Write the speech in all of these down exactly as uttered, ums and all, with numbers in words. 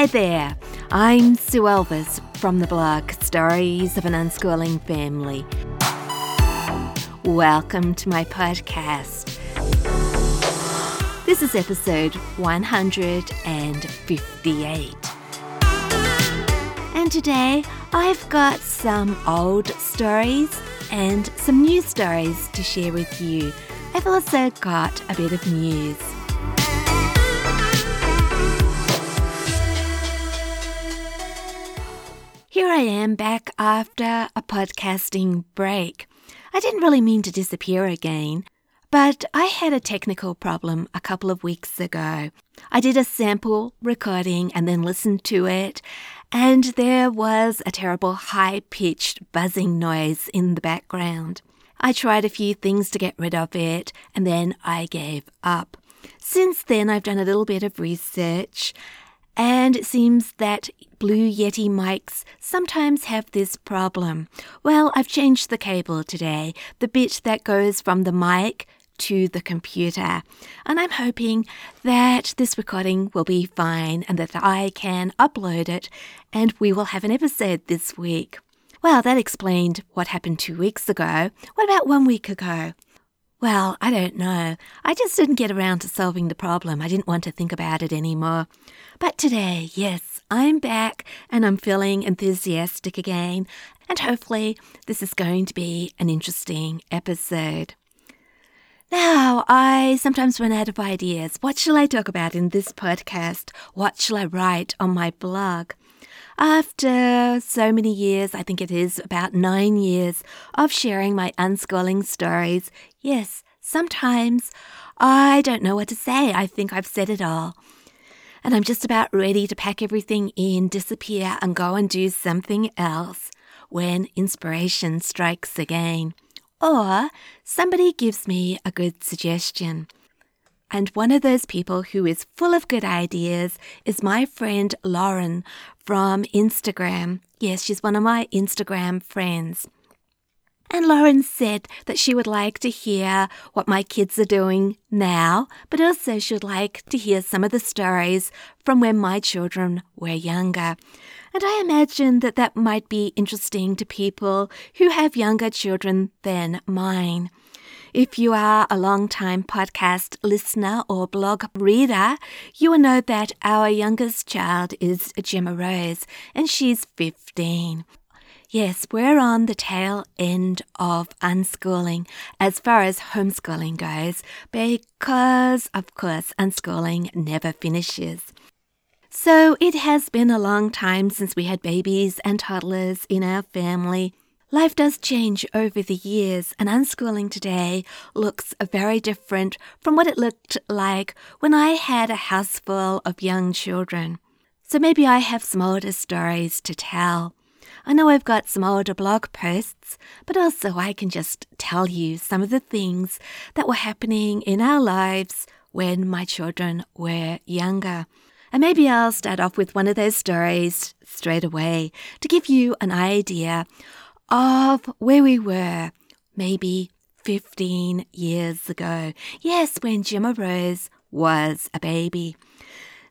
Hi there, I'm Sue Elvis from the blog Stories of an Unschooling Family. Welcome to my podcast. This is episode one hundred fifty-eight. And today I've got some old stories and some new stories to share with you. I've also got a bit of news. Here I am back after a podcasting break. I didn't really mean to disappear again, but I had a technical problem a couple of weeks ago. I did a sample recording and then listened to it, and there was a terrible high-pitched buzzing noise in the background. I tried a few things to get rid of it, and then I gave up. Since then, I've done a little bit of research, and it seems that Blue Yeti mics sometimes have this problem. Well, I've changed the cable today, the bit that goes from the mic to the computer. And I'm hoping that this recording will be fine and that I can upload it and we will have an episode this week. Well, that explained what happened two weeks ago. What about one week ago? Well, I don't know. I just didn't get around to solving the problem. I didn't want to think about it anymore. But today, yes, I'm back and I'm feeling enthusiastic again. And hopefully this is going to be an interesting episode. Now, I sometimes run out of ideas. What shall I talk about in this podcast? What shall I write on my blog? After so many years, I think it is about nine years of sharing my unschooling stories, yes, sometimes I don't know what to say. I think I've said it all. And I'm just about ready to pack everything in, disappear, and go and do something else when inspiration strikes again. Or somebody gives me a good suggestion. And one of those people who is full of good ideas is my friend Lauren from Instagram. Yes, she's one of my Instagram friends. And Lauren said that she would like to hear what my kids are doing now, but also she would like to hear some of the stories from when my children were younger. And I imagine that that might be interesting to people who have younger children than mine. If you are a long-time podcast listener or blog reader, you will know that our youngest child is Gemma Rose, and she's fifteen. Yes, we're on the tail end of unschooling as far as homeschooling goes, because, of course, unschooling never finishes. So it has been a long time since we had babies and toddlers in our family. Life does change over the years, and unschooling today looks very different from what it looked like when I had a house full of young children. So maybe I have some older stories to tell. I know I've got some older blog posts, but also I can just tell you some of the things that were happening in our lives when my children were younger. And maybe I'll start off with one of those stories straight away to give you an idea of where we were maybe fifteen years ago. Yes, when Gemma Rose was a baby.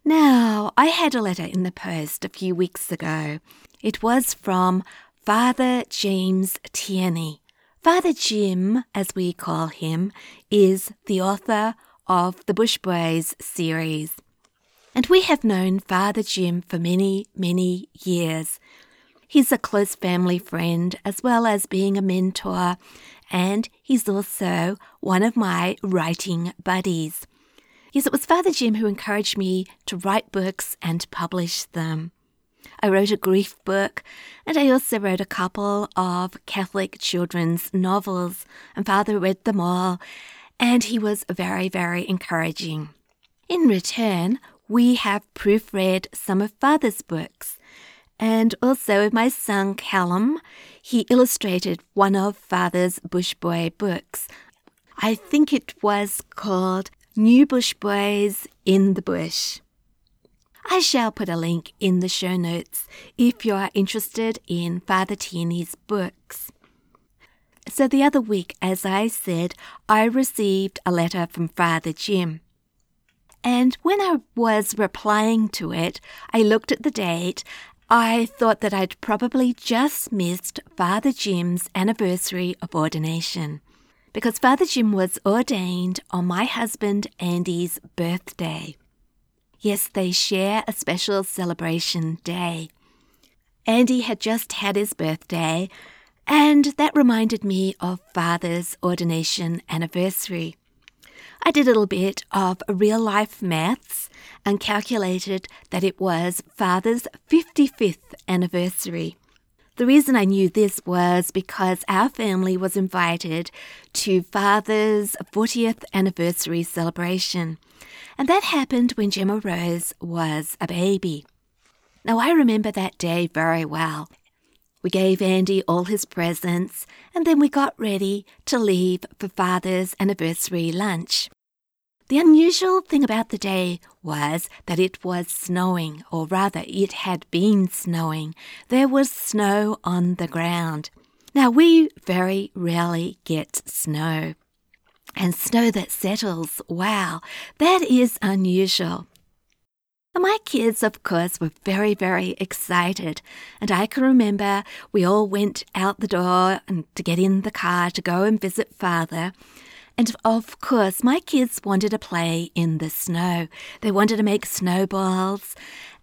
Now, I had a letter in the post a few weeks ago. It was from Father James Tierney. Father Jim, as we call him, is the author of the Bush Boys series. And we have known Father Jim for many, many years. He's a close family friend as well as being a mentor, and he's also one of my writing buddies. Yes, it was Father Jim who encouraged me to write books and publish them. I wrote a grief book, and I also wrote a couple of Catholic children's novels, and Father read them all, and he was very, very encouraging. In return, we have proofread some of Father's books. And also with my son Callum, he illustrated one of Father's Bush Boy books. I think it was called New Bush Boys in the Bush. I shall put a link in the show notes if you are interested in Father Tierney's books. So the other week, as I said, I received a letter from Father Jim. And when I was replying to it, I looked at the date. I thought that I'd probably just missed Father Jim's anniversary of ordination, because Father Jim was ordained on my husband Andy's birthday. Yes, they share a special celebration day. Andy had just had his birthday, and that reminded me of Father's ordination anniversary. I did a little bit of real-life maths and calculated that it was Father's fifty-fifth anniversary. The reason I knew this was because our family was invited to Father's fortieth anniversary celebration, and that happened when Gemma Rose was a baby. Now, I remember that day very well. We gave Andy all his presents, and then we got ready to leave for Father's anniversary lunch. The unusual thing about the day was that it was snowing, or rather, it had been snowing. There was snow on the ground. Now, we very rarely get snow, and snow that settles, wow, that is unusual. My kids, of course, were very, very excited, and I can remember we all went out the door and to get in the car to go and visit Father, and of course my kids wanted to play in the snow. They wanted to make snowballs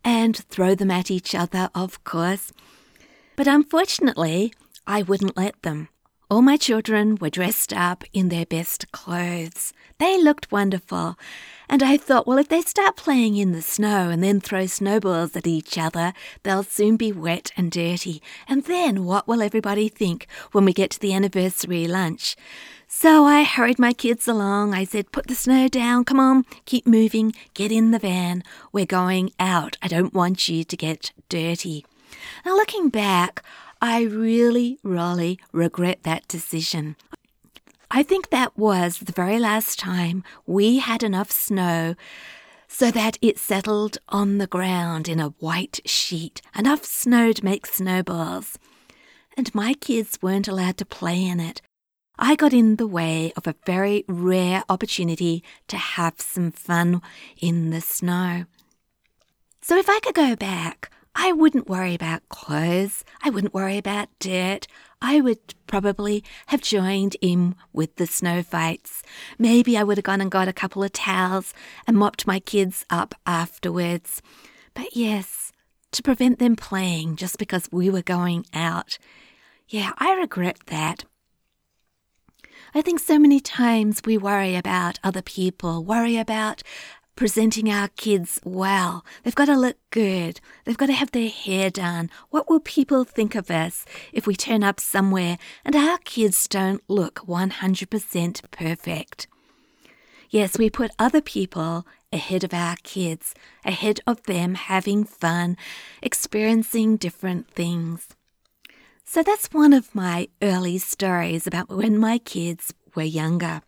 and throw them at each other, of course, but unfortunately I wouldn't let them. All my children were dressed up in their best clothes. They looked wonderful. And I thought, well, if they start playing in the snow and then throw snowballs at each other, they'll soon be wet and dirty. And then what will everybody think when we get to the anniversary lunch? So I hurried my kids along. I said, put the snow down. Come on, keep moving. Get in the van. We're going out. I don't want you to get dirty. Now, looking back, I really, really regret that decision. I think that was the very last time we had enough snow so that it settled on the ground in a white sheet, enough snow to make snowballs. And my kids weren't allowed to play in it. I got in the way of a very rare opportunity to have some fun in the snow. So if I could go back, I wouldn't worry about clothes. I wouldn't worry about dirt. I would probably have joined in with the snow fights. Maybe I would have gone and got a couple of towels and mopped my kids up afterwards. But yes, to prevent them playing just because we were going out. Yeah, I regret that. I think so many times we worry about other people, worry about presenting our kids well. They've got to look good. They've got to have their hair done. What will people think of us if we turn up somewhere and our kids don't look one hundred percent perfect? Yes, we put other people ahead of our kids, ahead of them having fun, experiencing different things. So that's one of my early stories about when my kids were younger.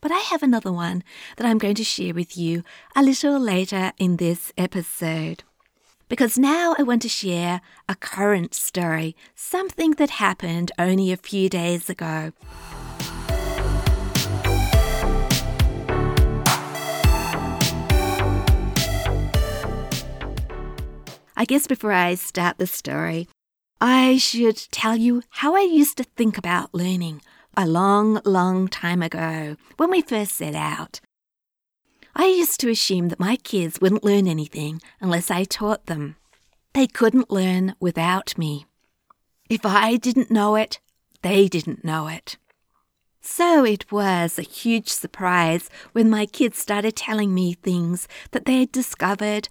But I have another one that I'm going to share with you a little later in this episode. Because now I want to share a current story, something that happened only a few days ago. I guess before I start the story, I should tell you how I used to think about learning. A long, long time ago, when we first set out, I used to assume that my kids wouldn't learn anything unless I taught them. They couldn't learn without me. If I didn't know it, they didn't know it. So it was a huge surprise when my kids started telling me things that they had discovered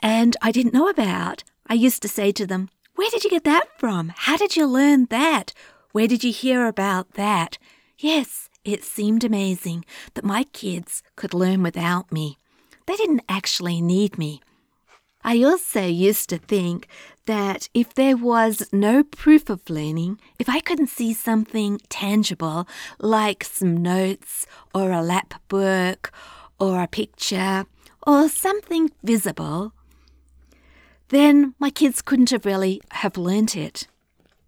and I didn't know about. I used to say to them, "Where did you get that from? How did you learn that? Where did you hear about that?" Yes, it seemed amazing that my kids could learn without me. They didn't actually need me. I also used to think that if there was no proof of learning, if I couldn't see something tangible like some notes or a lap book or a picture or something visible, then my kids couldn't have really have learnt it.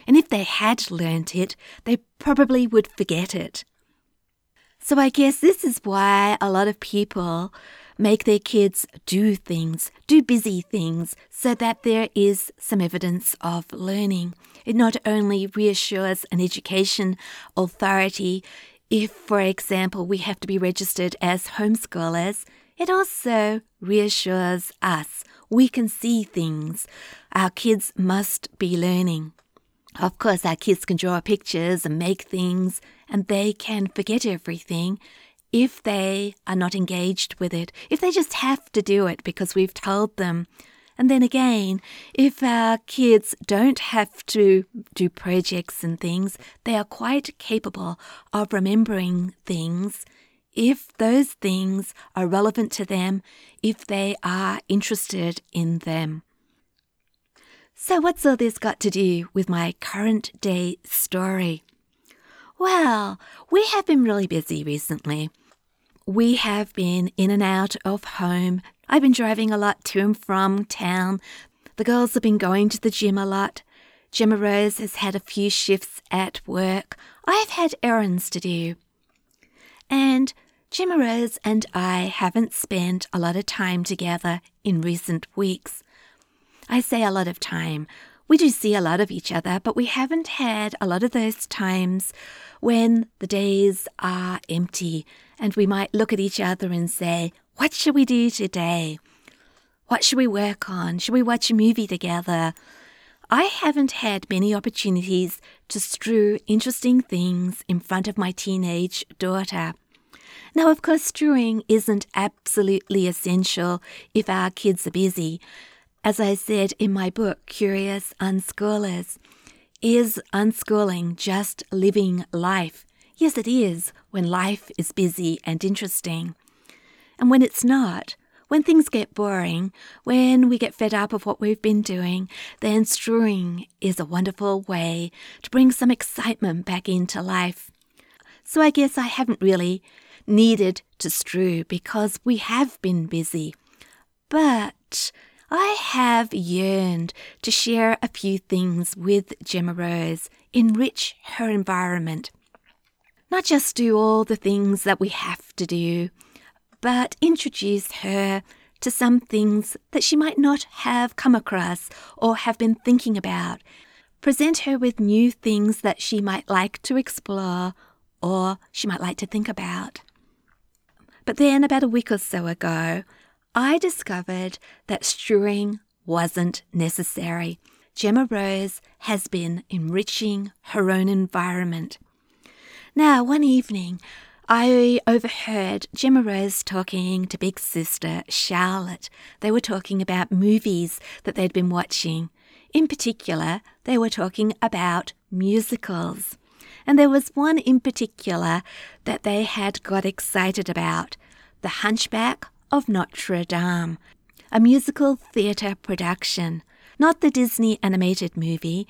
And if they had learnt it, they probably would forget it. So I guess this is why a lot of people make their kids do things, do busy things, so that there is some evidence of learning. It not only reassures an education authority if, for example, we have to be registered as homeschoolers, it also reassures us. We can see things. Our kids must be learning. Of course, our kids can draw pictures and make things, and they can forget everything if they are not engaged with it, if they just have to do it because we've told them. And then again, if our kids don't have to do projects and things, they are quite capable of remembering things if those things are relevant to them, if they are interested in them. So what's all this got to do with my current day story? Well, we have been really busy recently. We have been in and out of home. I've been driving a lot to and from town. The girls have been going to the gym a lot. Gemma Rose has had a few shifts at work. I've had errands to do. And Gemma Rose and I haven't spent a lot of time together in recent weeks. I say a lot of time. We do see a lot of each other, but we haven't had a lot of those times when the days are empty and we might look at each other and say, what should we do today? What should we work on? Should we watch a movie together? I haven't had many opportunities to strew interesting things in front of my teenage daughter. Now, of course, strewing isn't absolutely essential if our kids are busy. As I said in my book, Curious Unschoolers, is unschooling just living life? Yes, it is, when life is busy and interesting. And when it's not, when things get boring, when we get fed up of what we've been doing, then strewing is a wonderful way to bring some excitement back into life. So I guess I haven't really needed to strew because we have been busy. But I have yearned to share a few things with Gemma Rose, enrich her environment. Not just do all the things that we have to do, but introduce her to some things that she might not have come across or have been thinking about. Present her with new things that she might like to explore or she might like to think about. But then about a week or so ago, I discovered that strewing wasn't necessary. Gemma Rose has been enriching her own environment. Now, one evening, I overheard Gemma Rose talking to big sister Charlotte. They were talking about movies that they'd been watching. In particular, they were talking about musicals. And there was one in particular that they had got excited about, The Hunchback of Notre Dame, a musical theatre production, not the Disney animated movie,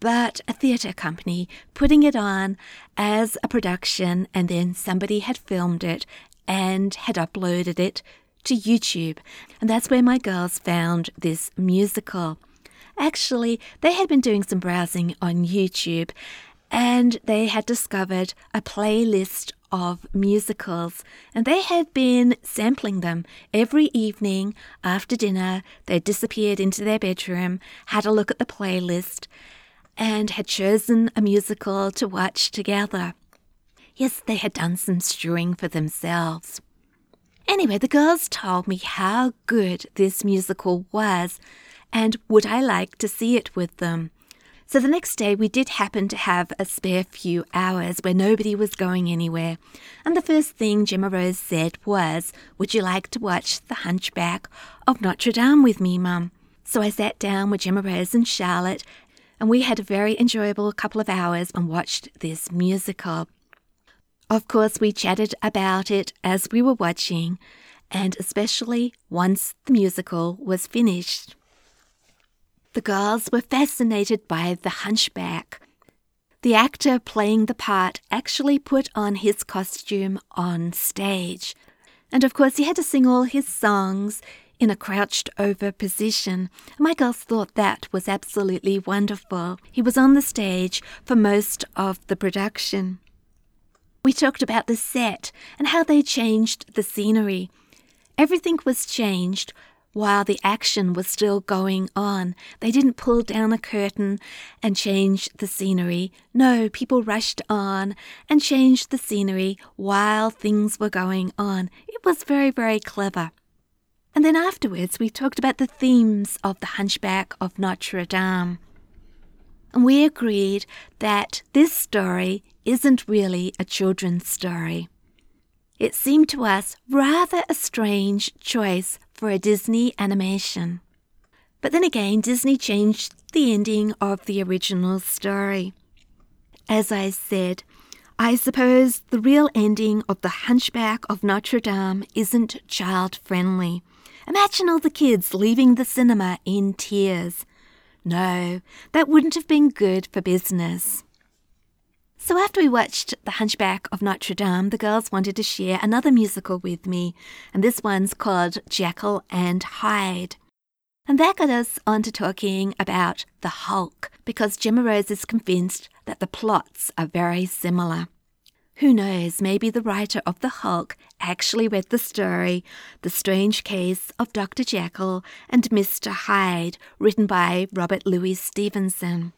but a theatre company putting it on as a production, and then somebody had filmed it and had uploaded it to YouTube. And that's where my girls found this musical. Actually, they had been doing some browsing on YouTube and they had discovered a playlist of musicals, and they had been sampling them every evening after dinner. They disappeared into their bedroom, had a look at the playlist, and had chosen a musical to watch together. Yes, they had done some strewing for themselves. Anyway, the girls told me how good this musical was, and would I like to see it with them. So the next day we did happen to have a spare few hours where nobody was going anywhere. And the first thing Gemma Rose said was, would you like to watch The Hunchback of Notre Dame with me, Mum? So I sat down with Gemma Rose and Charlotte, and we had a very enjoyable couple of hours and watched this musical. Of course, we chatted about it as we were watching, and especially once the musical was finished. The girls were fascinated by The Hunchback. The actor playing the part actually put on his costume on stage. And of course he had to sing all his songs in a crouched over position. My girls thought that was absolutely wonderful. He was on the stage for most of the production. We talked about the set and how they changed the scenery. Everything was changed while the action was still going on. They didn't pull down a curtain and change the scenery. No, people rushed on and changed the scenery while things were going on. It was very, very clever. And then afterwards, we talked about the themes of The Hunchback of Notre Dame. And we agreed that this story isn't really a children's story. It seemed to us rather a strange choice for a Disney animation. But then again, Disney changed the ending of the original story. As I said, I suppose the real ending of The Hunchback of Notre Dame isn't child-friendly. Imagine all the kids leaving the cinema in tears. No, that wouldn't have been good for business. So after we watched The Hunchback of Notre Dame, the girls wanted to share another musical with me, and this one's called Jekyll and Hyde. And that got us on to talking about The Hulk, because Gemma Rose is convinced that the plots are very similar. Who knows, maybe the writer of The Hulk actually read the story, The Strange Case of Dr Jekyll and Mr Hyde, written by Robert Louis Stevenson.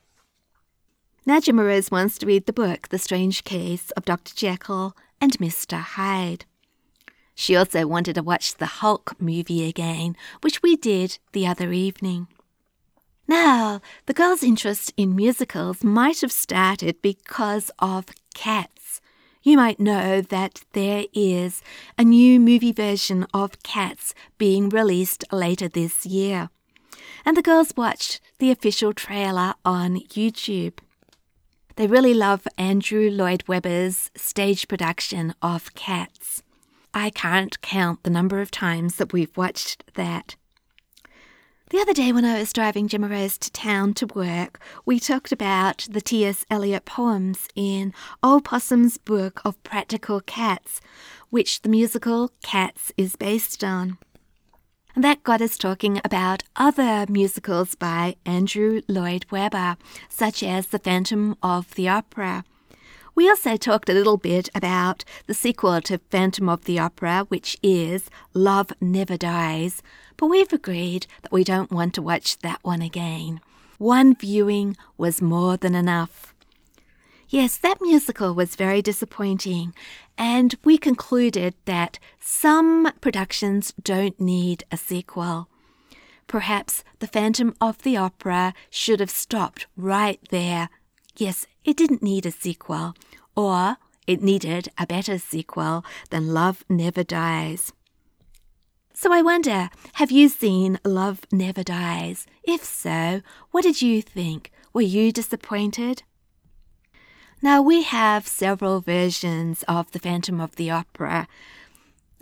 Now Gemma Rose wants to read the book, The Strange Case of Dr Jekyll and Mr Hyde. She also wanted to watch the Hulk movie again, which we did the other evening. Now, the girls' interest in musicals might have started because of Cats. You might know that there is a new movie version of Cats being released later this year. And the girls watched the official trailer on YouTube. They really love Andrew Lloyd Webber's stage production of Cats. I can't count the number of times that we've watched that. The other day when I was driving Gemma Rose to town to work, we talked about the T S Eliot poems in Old Possum's book of Practical Cats, which the musical Cats is based on. And that got us talking about other musicals by Andrew Lloyd Webber, such as The Phantom of the Opera. We also talked a little bit about the sequel to Phantom of the Opera, which is Love Never Dies, but we've agreed that we don't want to watch that one again. One viewing was more than enough. Yes, that musical was very disappointing, and we concluded that some productions don't need a sequel. Perhaps The Phantom of the Opera should have stopped right there. Yes, it didn't need a sequel, or it needed a better sequel than Love Never Dies. So I wonder, have you seen Love Never Dies? If so, what did you think? Were you disappointed? Now, we have several versions of The Phantom of the Opera,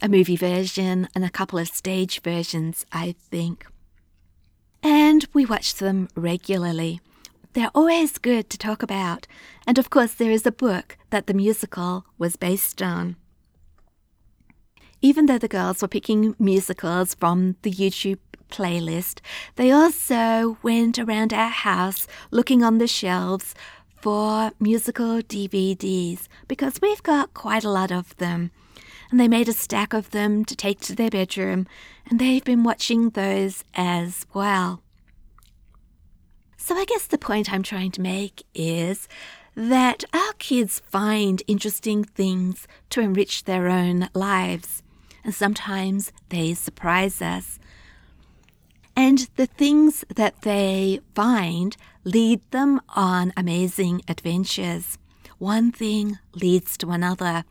a movie version and a couple of stage versions, I think. And we watch them regularly. They're always good to talk about. And of course, there is a book that the musical was based on. Even though the girls were picking musicals from the YouTube playlist, they also went around our house looking on the shelves for musical D V Ds, because we've got quite a lot of them. And they made a stack of them to take to their bedroom, and they've been watching those as well. So I guess the point I'm trying to make is that our kids find interesting things to enrich their own lives, and sometimes they surprise us. And the things that they find lead them on amazing adventures. One thing leads to another.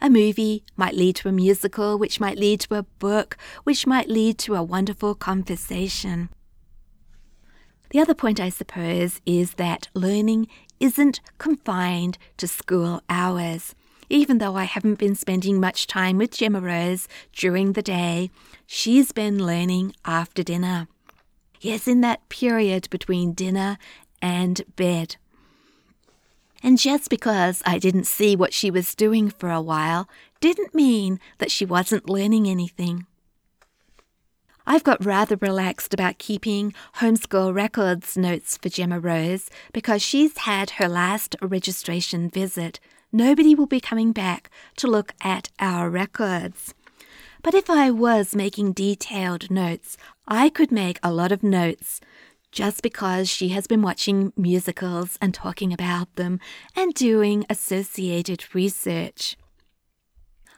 A movie might lead to a musical, which might lead to a book, which might lead to a wonderful conversation. The other point, I suppose, is that learning isn't confined to school hours. Even though I haven't been spending much time with Gemma Rose during the day, she's been learning after dinner. Yes, in that period between dinner and bed. And just because I didn't see what she was doing for a while didn't mean that she wasn't learning anything. I've got rather relaxed about keeping homeschool records notes for Gemma Rose because she's had her last registration visit. Nobody will be coming back to look at our records. But if I was making detailed notes, I could make a lot of notes just because she has been watching musicals and talking about them and doing associated research.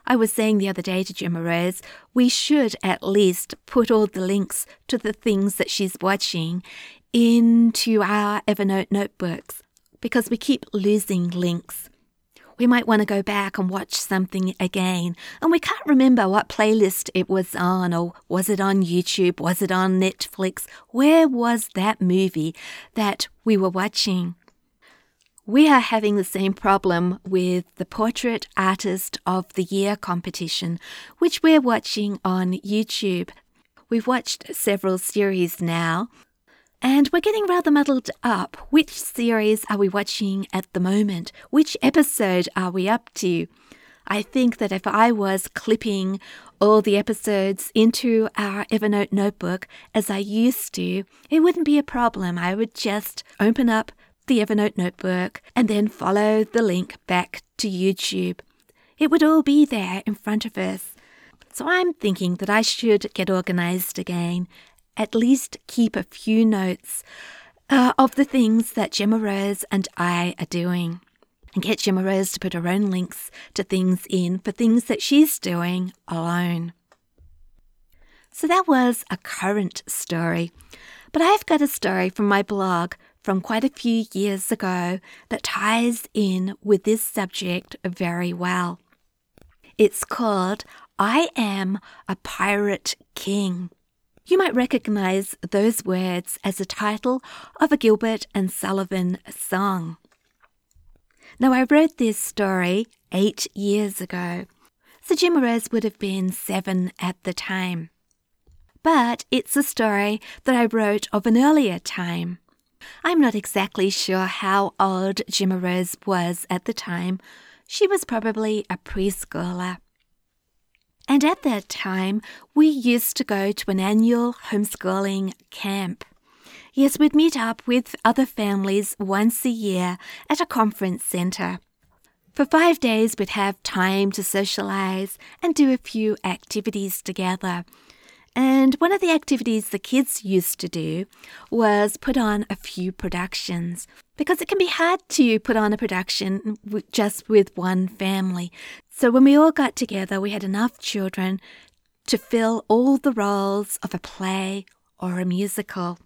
I was saying the other day to Gemma Rose, we should at least put all the links to the things that she's watching into our Evernote notebooks because we keep losing links. We might want to go back and watch something again, and we can't remember what playlist it was on, or was it on YouTube, was it on Netflix? Where was that movie that we were watching? We are having the same problem with the Portrait Artist of the Year competition, which we're watching on YouTube. We've watched several series now, and we're getting rather muddled up. Which series are we watching at the moment? Which episode are we up to? I think that if I was clipping all the episodes into our Evernote notebook, as I used to, it wouldn't be a problem. I would just open up the Evernote notebook and then follow the link back to YouTube. It would all be there in front of us. So I'm thinking that I should get organized again, at least keep a few notes uh, of the things that Gemma Rose and I are doing, and get Gemma Rose to put her own links to things in for things that she's doing alone. So that was a current story, but I've got a story from my blog from quite a few years ago that ties in with this subject very well. It's called I Am a Pirate King. You might recognize those words as the title of a Gilbert and Sullivan song. Now, I wrote this story eight years ago, so Gemma Rose would have been seven at the time. But it's a story that I wrote of an earlier time. I'm not exactly sure how old Gemma Rose was at the time. She was probably a preschooler. And at that time, we used to go to an annual homeschooling camp. Yes, we'd meet up with other families once a year at a conference centre. For five days, we'd have time to socialise and do a few activities together. And one of the activities the kids used to do was put on a few productions, because it can be hard to put on a production just with one family. So when we all got together, we had enough children to fill all the roles of a play or a musical.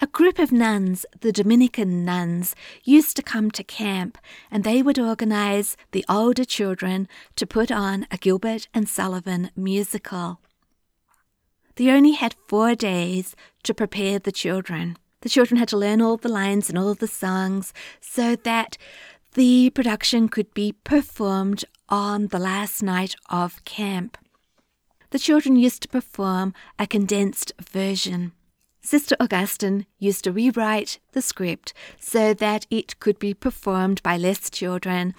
A group of nuns, the Dominican nuns, used to come to camp, and they would organise the older children to put on a Gilbert and Sullivan musical. They only had four days to prepare the children. The children had to learn all the lines and all the songs so that the production could be performed on the last night of camp. The children used to perform a condensed version. Sister Augustine used to rewrite the script so that it could be performed by less children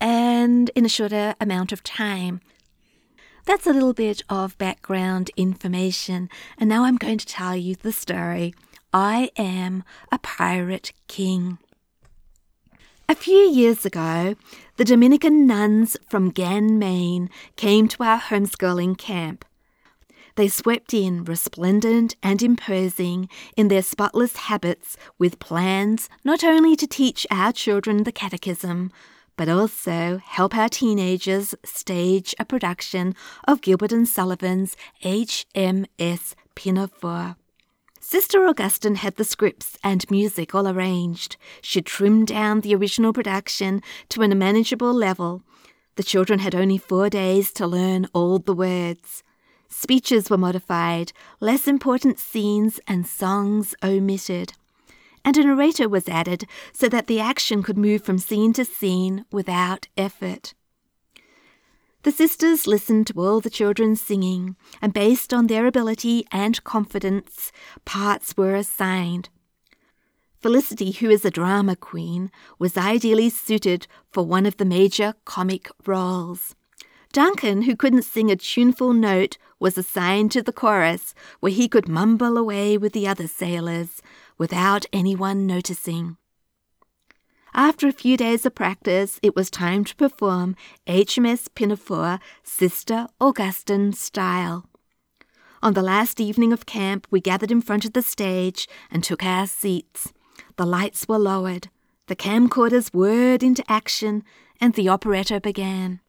and in a shorter amount of time. That's a little bit of background information, and now I'm going to tell you the story, I Am a Pirate King. A few years ago, the Dominican nuns from Gan, Maine, came to our homeschooling camp. They swept in, resplendent and imposing, in their spotless habits, with plans not only to teach our children the catechism, but also help our teenagers stage a production of Gilbert and Sullivan's H M S Pinafore. Sister Augustine had the scripts and music all arranged. She trimmed down the original production to an unmanageable level. The children had only four days to learn all the words. Speeches were modified, less important scenes and songs omitted, and a narrator was added so that the action could move from scene to scene without effort. The sisters listened to all the children singing, and based on their ability and confidence, parts were assigned. Felicity, who is a drama queen, was ideally suited for one of the major comic roles. Duncan, who couldn't sing a tuneful note, was assigned to the chorus, where he could mumble away with the other sailors, without anyone noticing. After a few days of practice, it was time to perform H M S Pinafore Sister Augustine style. On the last evening of camp, we gathered in front of the stage and took our seats. The lights were lowered, the camcorders whirred into action, and the operetta began.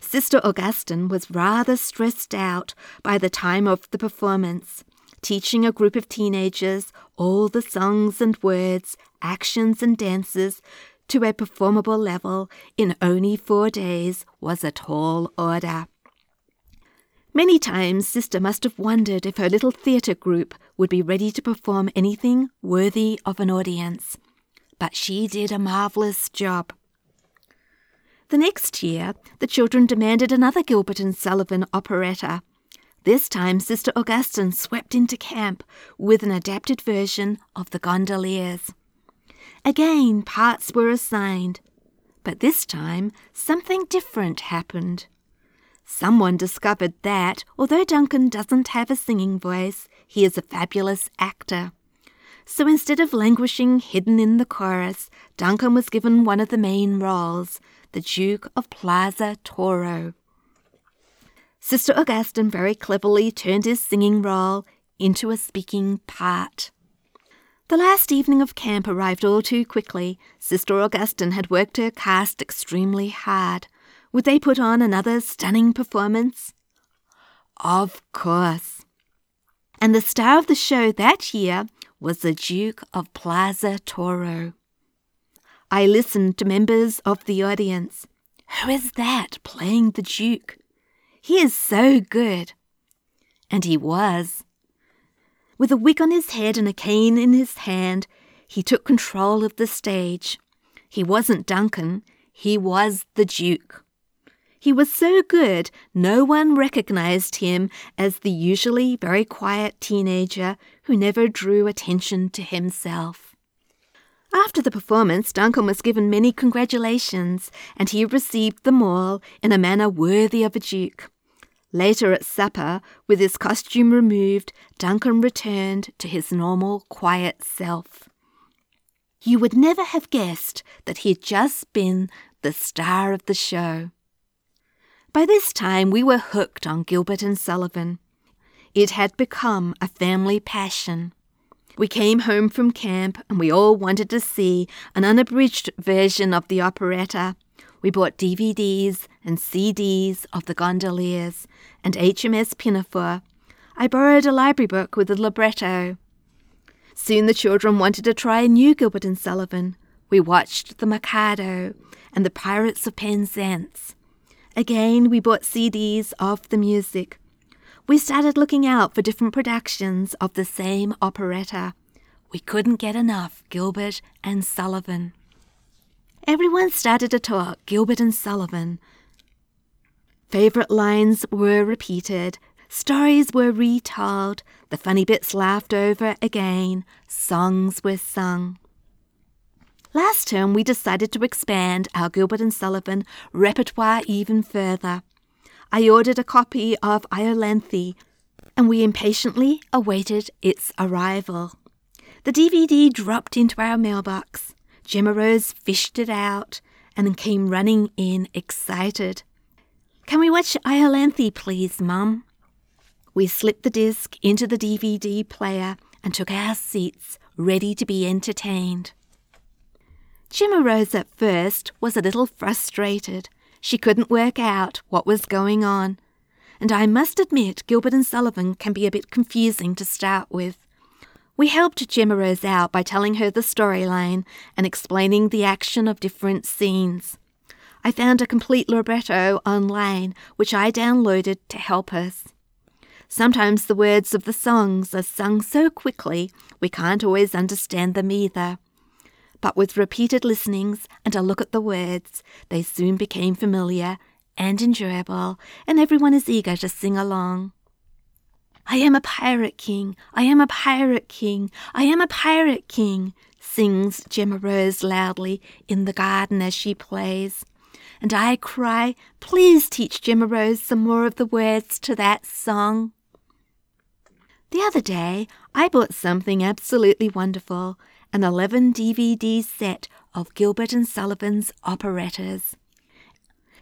Sister Augustine was rather stressed out by the time of the performance, teaching a group of teenagers all the songs and words, actions and dances to a performable level in only four days was a tall order. Many times Sister must have wondered if her little theatre group would be ready to perform anything worthy of an audience, but she did a marvellous job. The next year, the children demanded another Gilbert and Sullivan operetta. This time, Sister Augustine swept into camp with an adapted version of The Gondoliers. Again, parts were assigned, but this time, something different happened. Someone discovered that, although Duncan doesn't have a singing voice, he is a fabulous actor. So instead of languishing hidden in the chorus, Duncan was given one of the main roles, the Duke of Plaza Toro. Sister Augustine very cleverly turned his singing role into a speaking part. The last evening of camp arrived all too quickly. Sister Augustine had worked her cast extremely hard. Would they put on another stunning performance? Of course. And the star of the show that year was the Duke of Plaza Toro. I listened to members of the audience. Who is that playing the Duke? He is so good. And he was. With a wig on his head and a cane in his hand, he took control of the stage. He wasn't Duncan, he was the Duke. He was so good, no one recognised him as the usually very quiet teenager who never drew attention to himself. After the performance, Duncan was given many congratulations, and he received them all in a manner worthy of a duke. Later at supper, with his costume removed, Duncan returned to his normal, quiet self. You would never have guessed that he had just been the star of the show. By this time, we were hooked on Gilbert and Sullivan. It had become a family passion. We came home from camp and we all wanted to see an unabridged version of the operetta. We bought D V Ds and C Ds of The Gondoliers and H M S Pinafore. I borrowed a library book with a libretto. Soon the children wanted to try a new Gilbert and Sullivan. We watched The Mikado and The Pirates of Penzance. Again, we bought C Ds of the music. We started looking out for different productions of the same operetta. We couldn't get enough Gilbert and Sullivan. Everyone started to talk Gilbert and Sullivan. Favourite lines were repeated, stories were retold, the funny bits laughed over again, songs were sung. Last term we decided to expand our Gilbert and Sullivan repertoire even further. I ordered a copy of Iolanthe, and we impatiently awaited its arrival. The D V D dropped into our mailbox. Gemma Rose fished it out and came running in excited. "Can we watch Iolanthe, please, Mum?" We slipped the disc into the D V D player and took our seats, ready to be entertained. Gemma Rose at first was a little frustrated. She couldn't work out what was going on. And I must admit, Gilbert and Sullivan can be a bit confusing to start with. We helped Gemma Rose out by telling her the storyline and explaining the action of different scenes. I found a complete libretto online, which I downloaded to help us. Sometimes the words of the songs are sung so quickly we can't always understand them either. But with repeated listenings and a look at the words, they soon became familiar and enjoyable, and everyone is eager to sing along. "I am a pirate king, I am a pirate king, I am a pirate king," sings Gemma Rose loudly in the garden as she plays. And I cry, "Please teach Gemma Rose some more of the words to that song." The other day, I bought something absolutely wonderful, an eleven D V D set of Gilbert and Sullivan's operettas.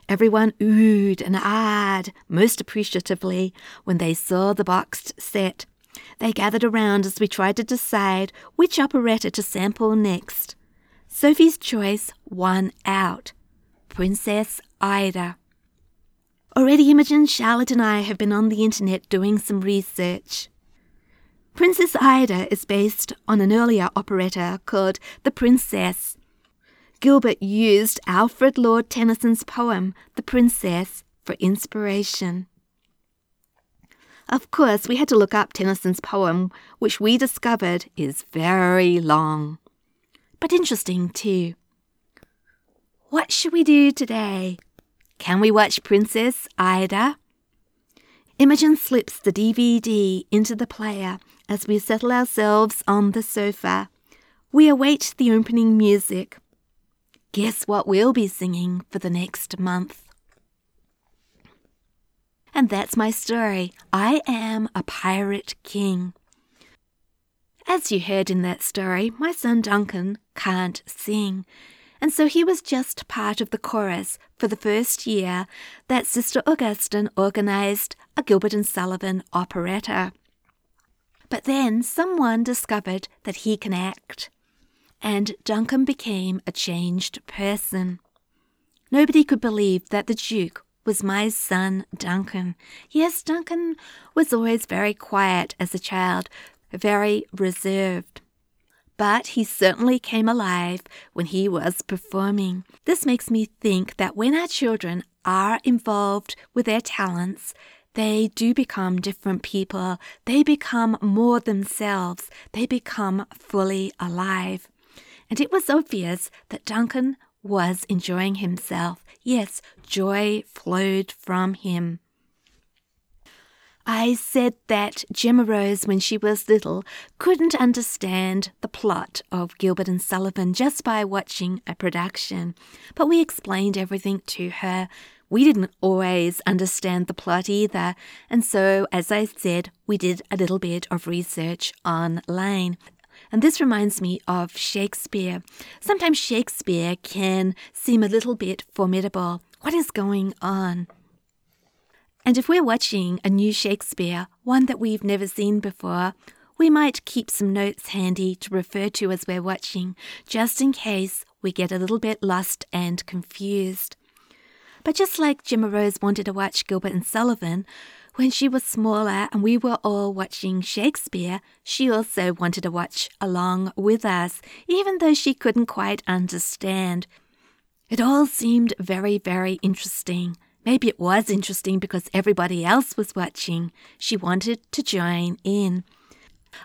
Everyone oohed and ahed most appreciatively when they saw the boxed set. They gathered around as we tried to decide which operetta to sample next. Sophie's choice won out. Princess Ida. Already Imogen, Charlotte and I have been on the internet doing some research. Princess Ida is based on an earlier operetta called The Princess. Gilbert used Alfred Lord Tennyson's poem, The Princess, for inspiration. Of course, we had to look up Tennyson's poem, which we discovered is very long, but interesting too. What should we do today? Can we watch Princess Ida? Imogen slips the D V D into the player as we settle ourselves on the sofa. We await the opening music. Guess what we'll be singing for the next month. And that's my story, I Am a Pirate King. As you heard in that story, my son Duncan can't sing, and so he was just part of the chorus for the first year that Sister Augustine organised a Gilbert and Sullivan operetta. But then someone discovered that he can act, and Duncan became a changed person. Nobody could believe that the Duke was my son Duncan. Yes, Duncan was always very quiet as a child, very reserved. But he certainly came alive when he was performing. This makes me think that when our children are involved with their talents, they do become different people. They become more themselves. They become fully alive. And it was obvious that Duncan was enjoying himself. Yes, joy flowed from him. I said that Gemma Rose, when she was little, couldn't understand the plot of Gilbert and Sullivan just by watching a production. But we explained everything to her. We didn't always understand the plot either. And so, as I said, we did a little bit of research online. And this reminds me of Shakespeare. Sometimes Shakespeare can seem a little bit formidable. What is going on? And if we're watching a new Shakespeare, one that we've never seen before, we might keep some notes handy to refer to as we're watching, just in case we get a little bit lost and confused. But just like Gemma Rose wanted to watch Gilbert and Sullivan, when she was smaller and we were all watching Shakespeare, she also wanted to watch along with us, even though she couldn't quite understand. It all seemed very, very interesting. Maybe it was interesting because everybody else was watching. She wanted to join in.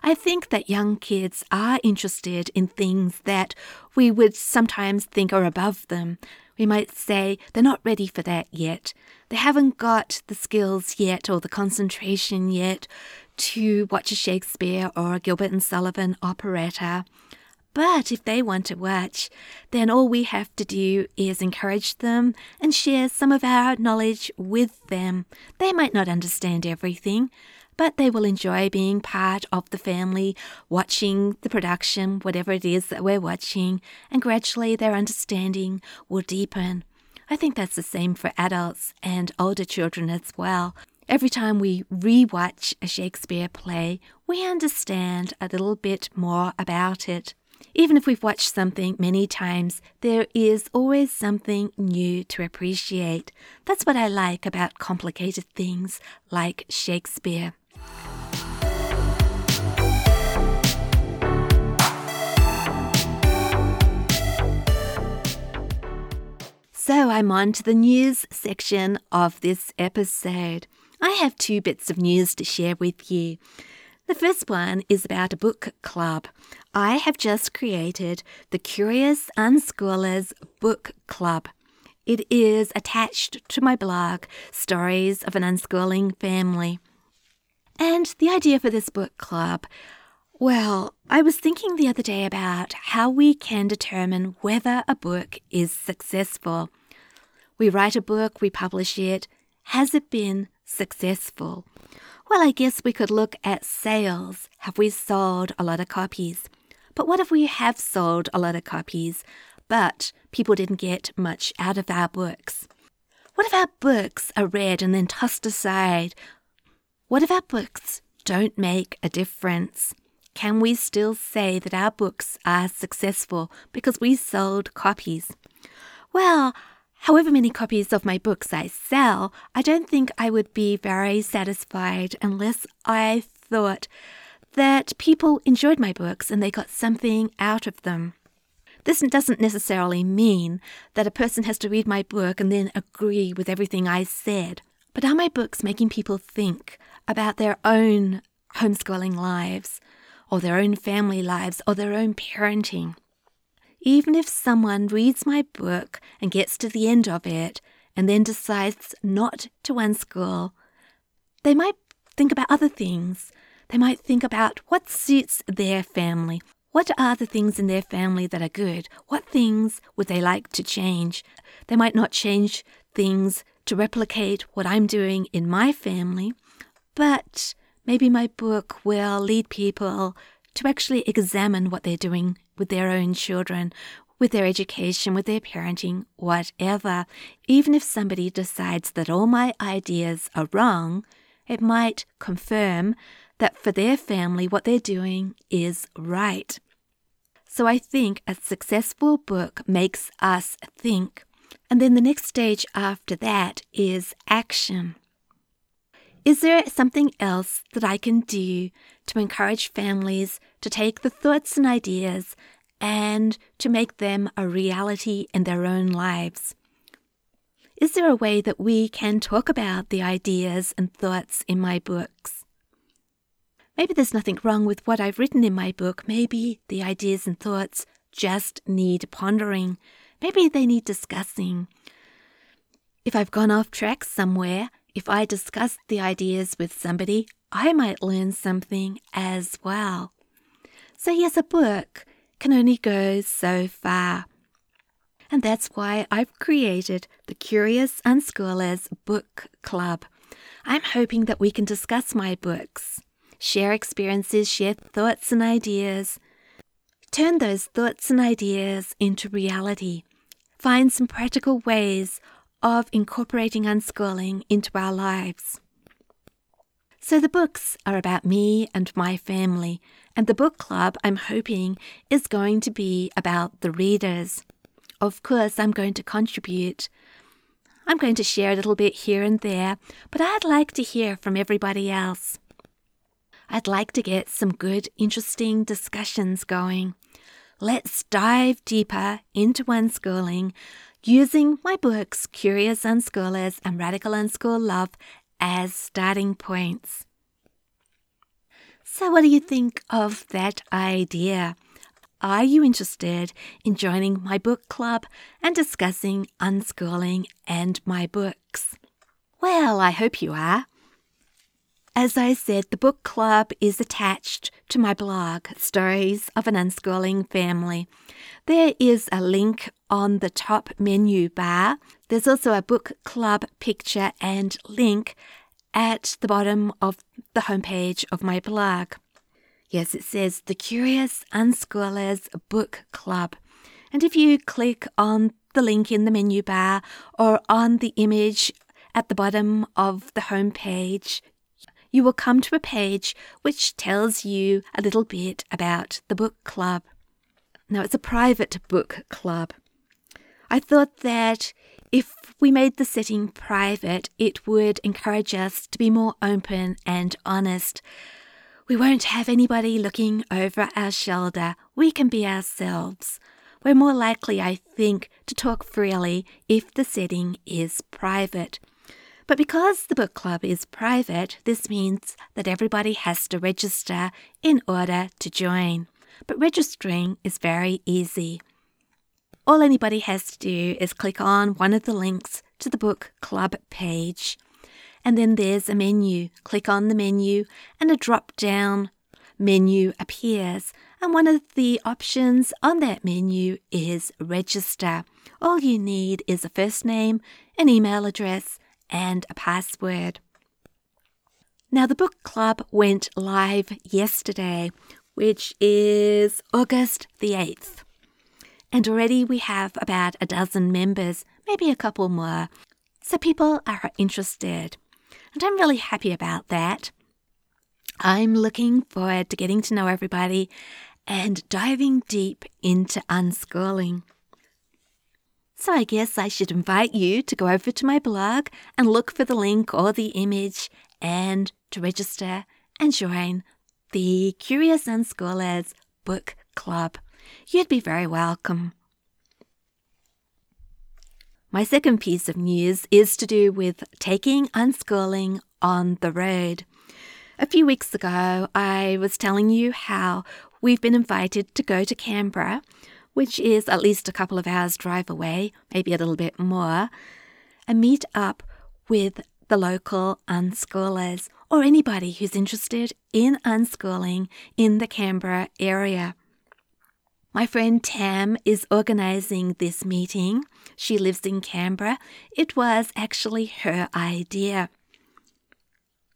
I think that young kids are interested in things that we would sometimes think are above them. We might say they're not ready for that yet. They haven't got the skills yet or the concentration yet to watch a Shakespeare or a Gilbert and Sullivan operetta. But if they want to watch, then all we have to do is encourage them and share some of our knowledge with them. They might not understand everything, but they will enjoy being part of the family, watching the production, whatever it is that we're watching, and gradually their understanding will deepen. I think that's the same for adults and older children as well. Every time we re-watch a Shakespeare play, we understand a little bit more about it. Even if we've watched something many times, there is always something new to appreciate. That's what I like about complicated things like Shakespeare. So I'm on to the news section of this episode. I have two bits of news to share with you. The first one is about a book club. I have just created the Curious Unschoolers Book Club. It is attached to my blog, Stories of an Unschooling Family. And the idea for this book club, well, I was thinking the other day about how we can determine whether a book is successful. We write a book, we publish it. Has it been successful? Well, I guess we could look at sales. Have we sold a lot of copies? But what if we have sold a lot of copies, but people didn't get much out of our books. What if our books are read and then tossed aside? What if our books don't make a difference? Can we still say that our books are successful because we sold copies? Well, however many copies of my books I sell, I don't think I would be very satisfied unless I thought that people enjoyed my books and they got something out of them. This doesn't necessarily mean that a person has to read my book and then agree with everything I said. But are my books making people think about their own homeschooling lives, or their own family lives, or their own parenting? Even if someone reads my book and gets to the end of it and then decides not to unschool, they might think about other things. They might think about what suits their family. What are the things in their family that are good? What things would they like to change? They might not change things to replicate what I'm doing in my family, but maybe my book will lead people to actually examine what they're doing with their own children, with their education, with their parenting, whatever. Even if somebody decides that all my ideas are wrong, it might confirm that for their family, what they're doing is right. So I think a successful book makes us think. And then the next stage after that is action. Is there something else that I can do to encourage families to take the thoughts and ideas and to make them a reality in their own lives? Is there a way that we can talk about the ideas and thoughts in my books? Maybe there's nothing wrong with what I've written in my book. Maybe the ideas and thoughts just need pondering. Maybe they need discussing. If I've gone off track somewhere, if I discuss the ideas with somebody, I might learn something as well. So yes, a book can only go so far. And that's why I've created the Curious Unschoolers Book Club. I'm hoping that we can discuss my books. Share experiences, share thoughts and ideas. Turn those thoughts and ideas into reality. Find some practical ways of incorporating unschooling into our lives. So the books are about me and my family, and the book club, I'm hoping, is going to be about the readers. Of course, I'm going to contribute. I'm going to share a little bit here and there, but I'd like to hear from everybody else. I'd like to get some good, interesting discussions going. Let's dive deeper into unschooling using my books, Curious Unschoolers and Radical Unschool Love, as starting points. So what do you think of that idea? Are you interested in joining my book club and discussing unschooling and my books? Well, I hope you are. As I said, the book club is attached to my blog, Stories of an Unschooling Family. There is a link on the top menu bar. There's also a book club picture and link at the bottom of the homepage of my blog. Yes, it says The Curious Unschoolers Book Club. And if you click on the link in the menu bar or on the image at the bottom of the homepage, you will come to a page which tells you a little bit about the book club. Now, it's a private book club. I thought that if we made the setting private, it would encourage us to be more open and honest. We won't have anybody looking over our shoulder. We can be ourselves. We're more likely, I think, to talk freely if the setting is private. But because the book club is private, this means that everybody has to register in order to join. But registering is very easy. All anybody has to do is click on one of the links to the book club page. And then there's a menu. Click on the menu and a drop-down menu appears. And one of the options on that menu is register. All you need is a first name, an email address, and a password. Now, the book club went live yesterday, which is August the eighth. and already we have about a dozen members, maybe a couple more. So people are interested, and I'm really happy about that. I'm looking forward to getting to know everybody and diving deep into unschooling. So I guess I should invite you to go over to my blog and look for the link or the image and to register and join the Curious Unschoolers Book Club. You'd be very welcome. My second piece of news is to do with taking unschooling on the road. A few weeks ago, I was telling you how we've been invited to go to Canberra, which is at least a couple of hours' drive away, maybe a little bit more, and meet up with the local unschoolers or anybody who's interested in unschooling in the Canberra area. My friend Tam is organising this meeting. She lives in Canberra. It was actually her idea.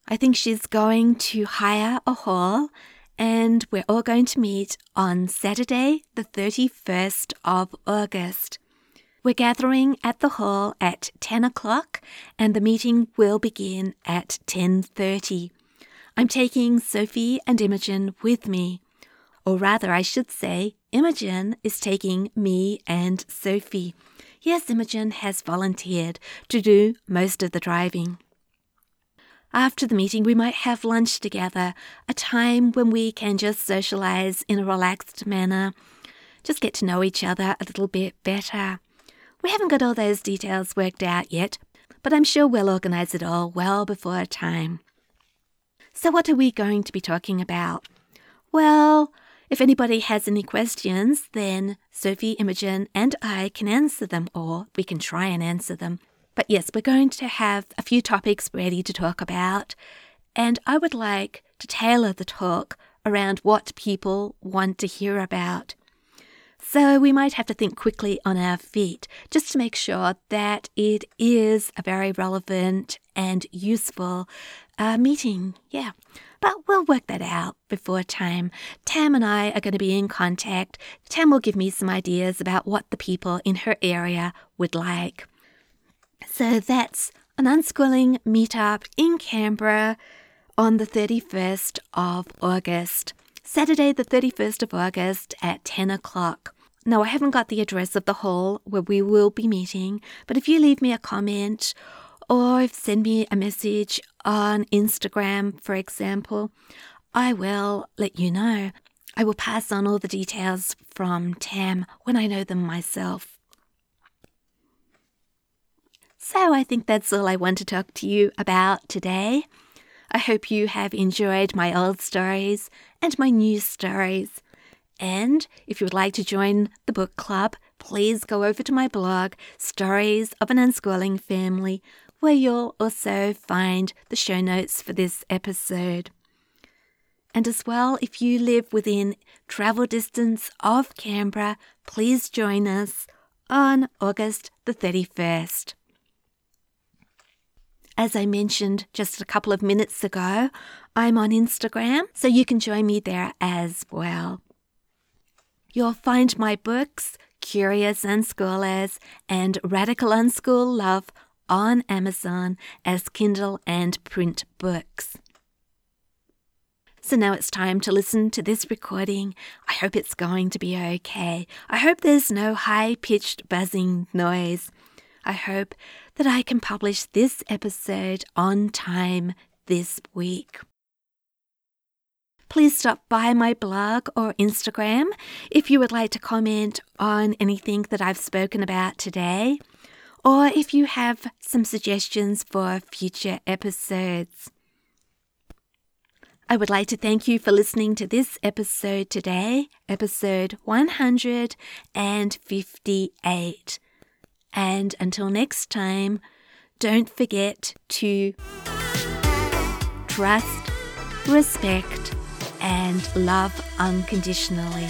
I think she's going to hire a hall, and we're all going to meet on Saturday, the thirty-first of August. We're gathering at the hall at ten o'clock, and the meeting will begin at ten thirty. I'm taking Sophie and Imogen with me. Or rather, I should say, Imogen is taking me and Sophie. Yes, Imogen has volunteered to do most of the driving. After the meeting, we might have lunch together, a time when we can just socialise in a relaxed manner, just get to know each other a little bit better. We haven't got all those details worked out yet, but I'm sure we'll organise it all well before time. So what are we going to be talking about? Well, if anybody has any questions, then Sophie, Imogen and I can answer them, or we can try and answer them. But yes, we're going to have a few topics ready to talk about, and I would like to tailor the talk around what people want to hear about. So we might have to think quickly on our feet just to make sure that it is a very relevant and useful uh, meeting. Yeah, but we'll work that out before time. Tam and I are going to be in contact. Tam will give me some ideas about what the people in her area would like. So that's an unschooling meetup in Canberra on the thirty-first of August, Saturday the thirty-first of August at ten o'clock. Now, I haven't got the address of the hall where we will be meeting, but if you leave me a comment or send me a message on Instagram, for example, I will let you know. I will pass on all the details from Tam when I know them myself. So I think that's all I want to talk to you about today. I hope you have enjoyed my old stories and my new stories. And if you would like to join the book club, please go over to my blog, Stories of an Unschooling Family, where you'll also find the show notes for this episode. And as well, if you live within travel distance of Canberra, please join us on August the thirty-first. As I mentioned just a couple of minutes ago, I'm on Instagram, so you can join me there as well. You'll find my books, Curious Unschoolers and Radical Unschool Love, on Amazon as Kindle and print books. So now it's time to listen to this recording. I hope it's going to be okay. I hope there's no high-pitched buzzing noise. I hope that I can publish this episode on time this week. Please stop by my blog or Instagram if you would like to comment on anything that I've spoken about today, or if you have some suggestions for future episodes. I would like to thank you for listening to this episode today, episode one hundred fifty-eight. And until next time, don't forget to trust, respect, and love unconditionally.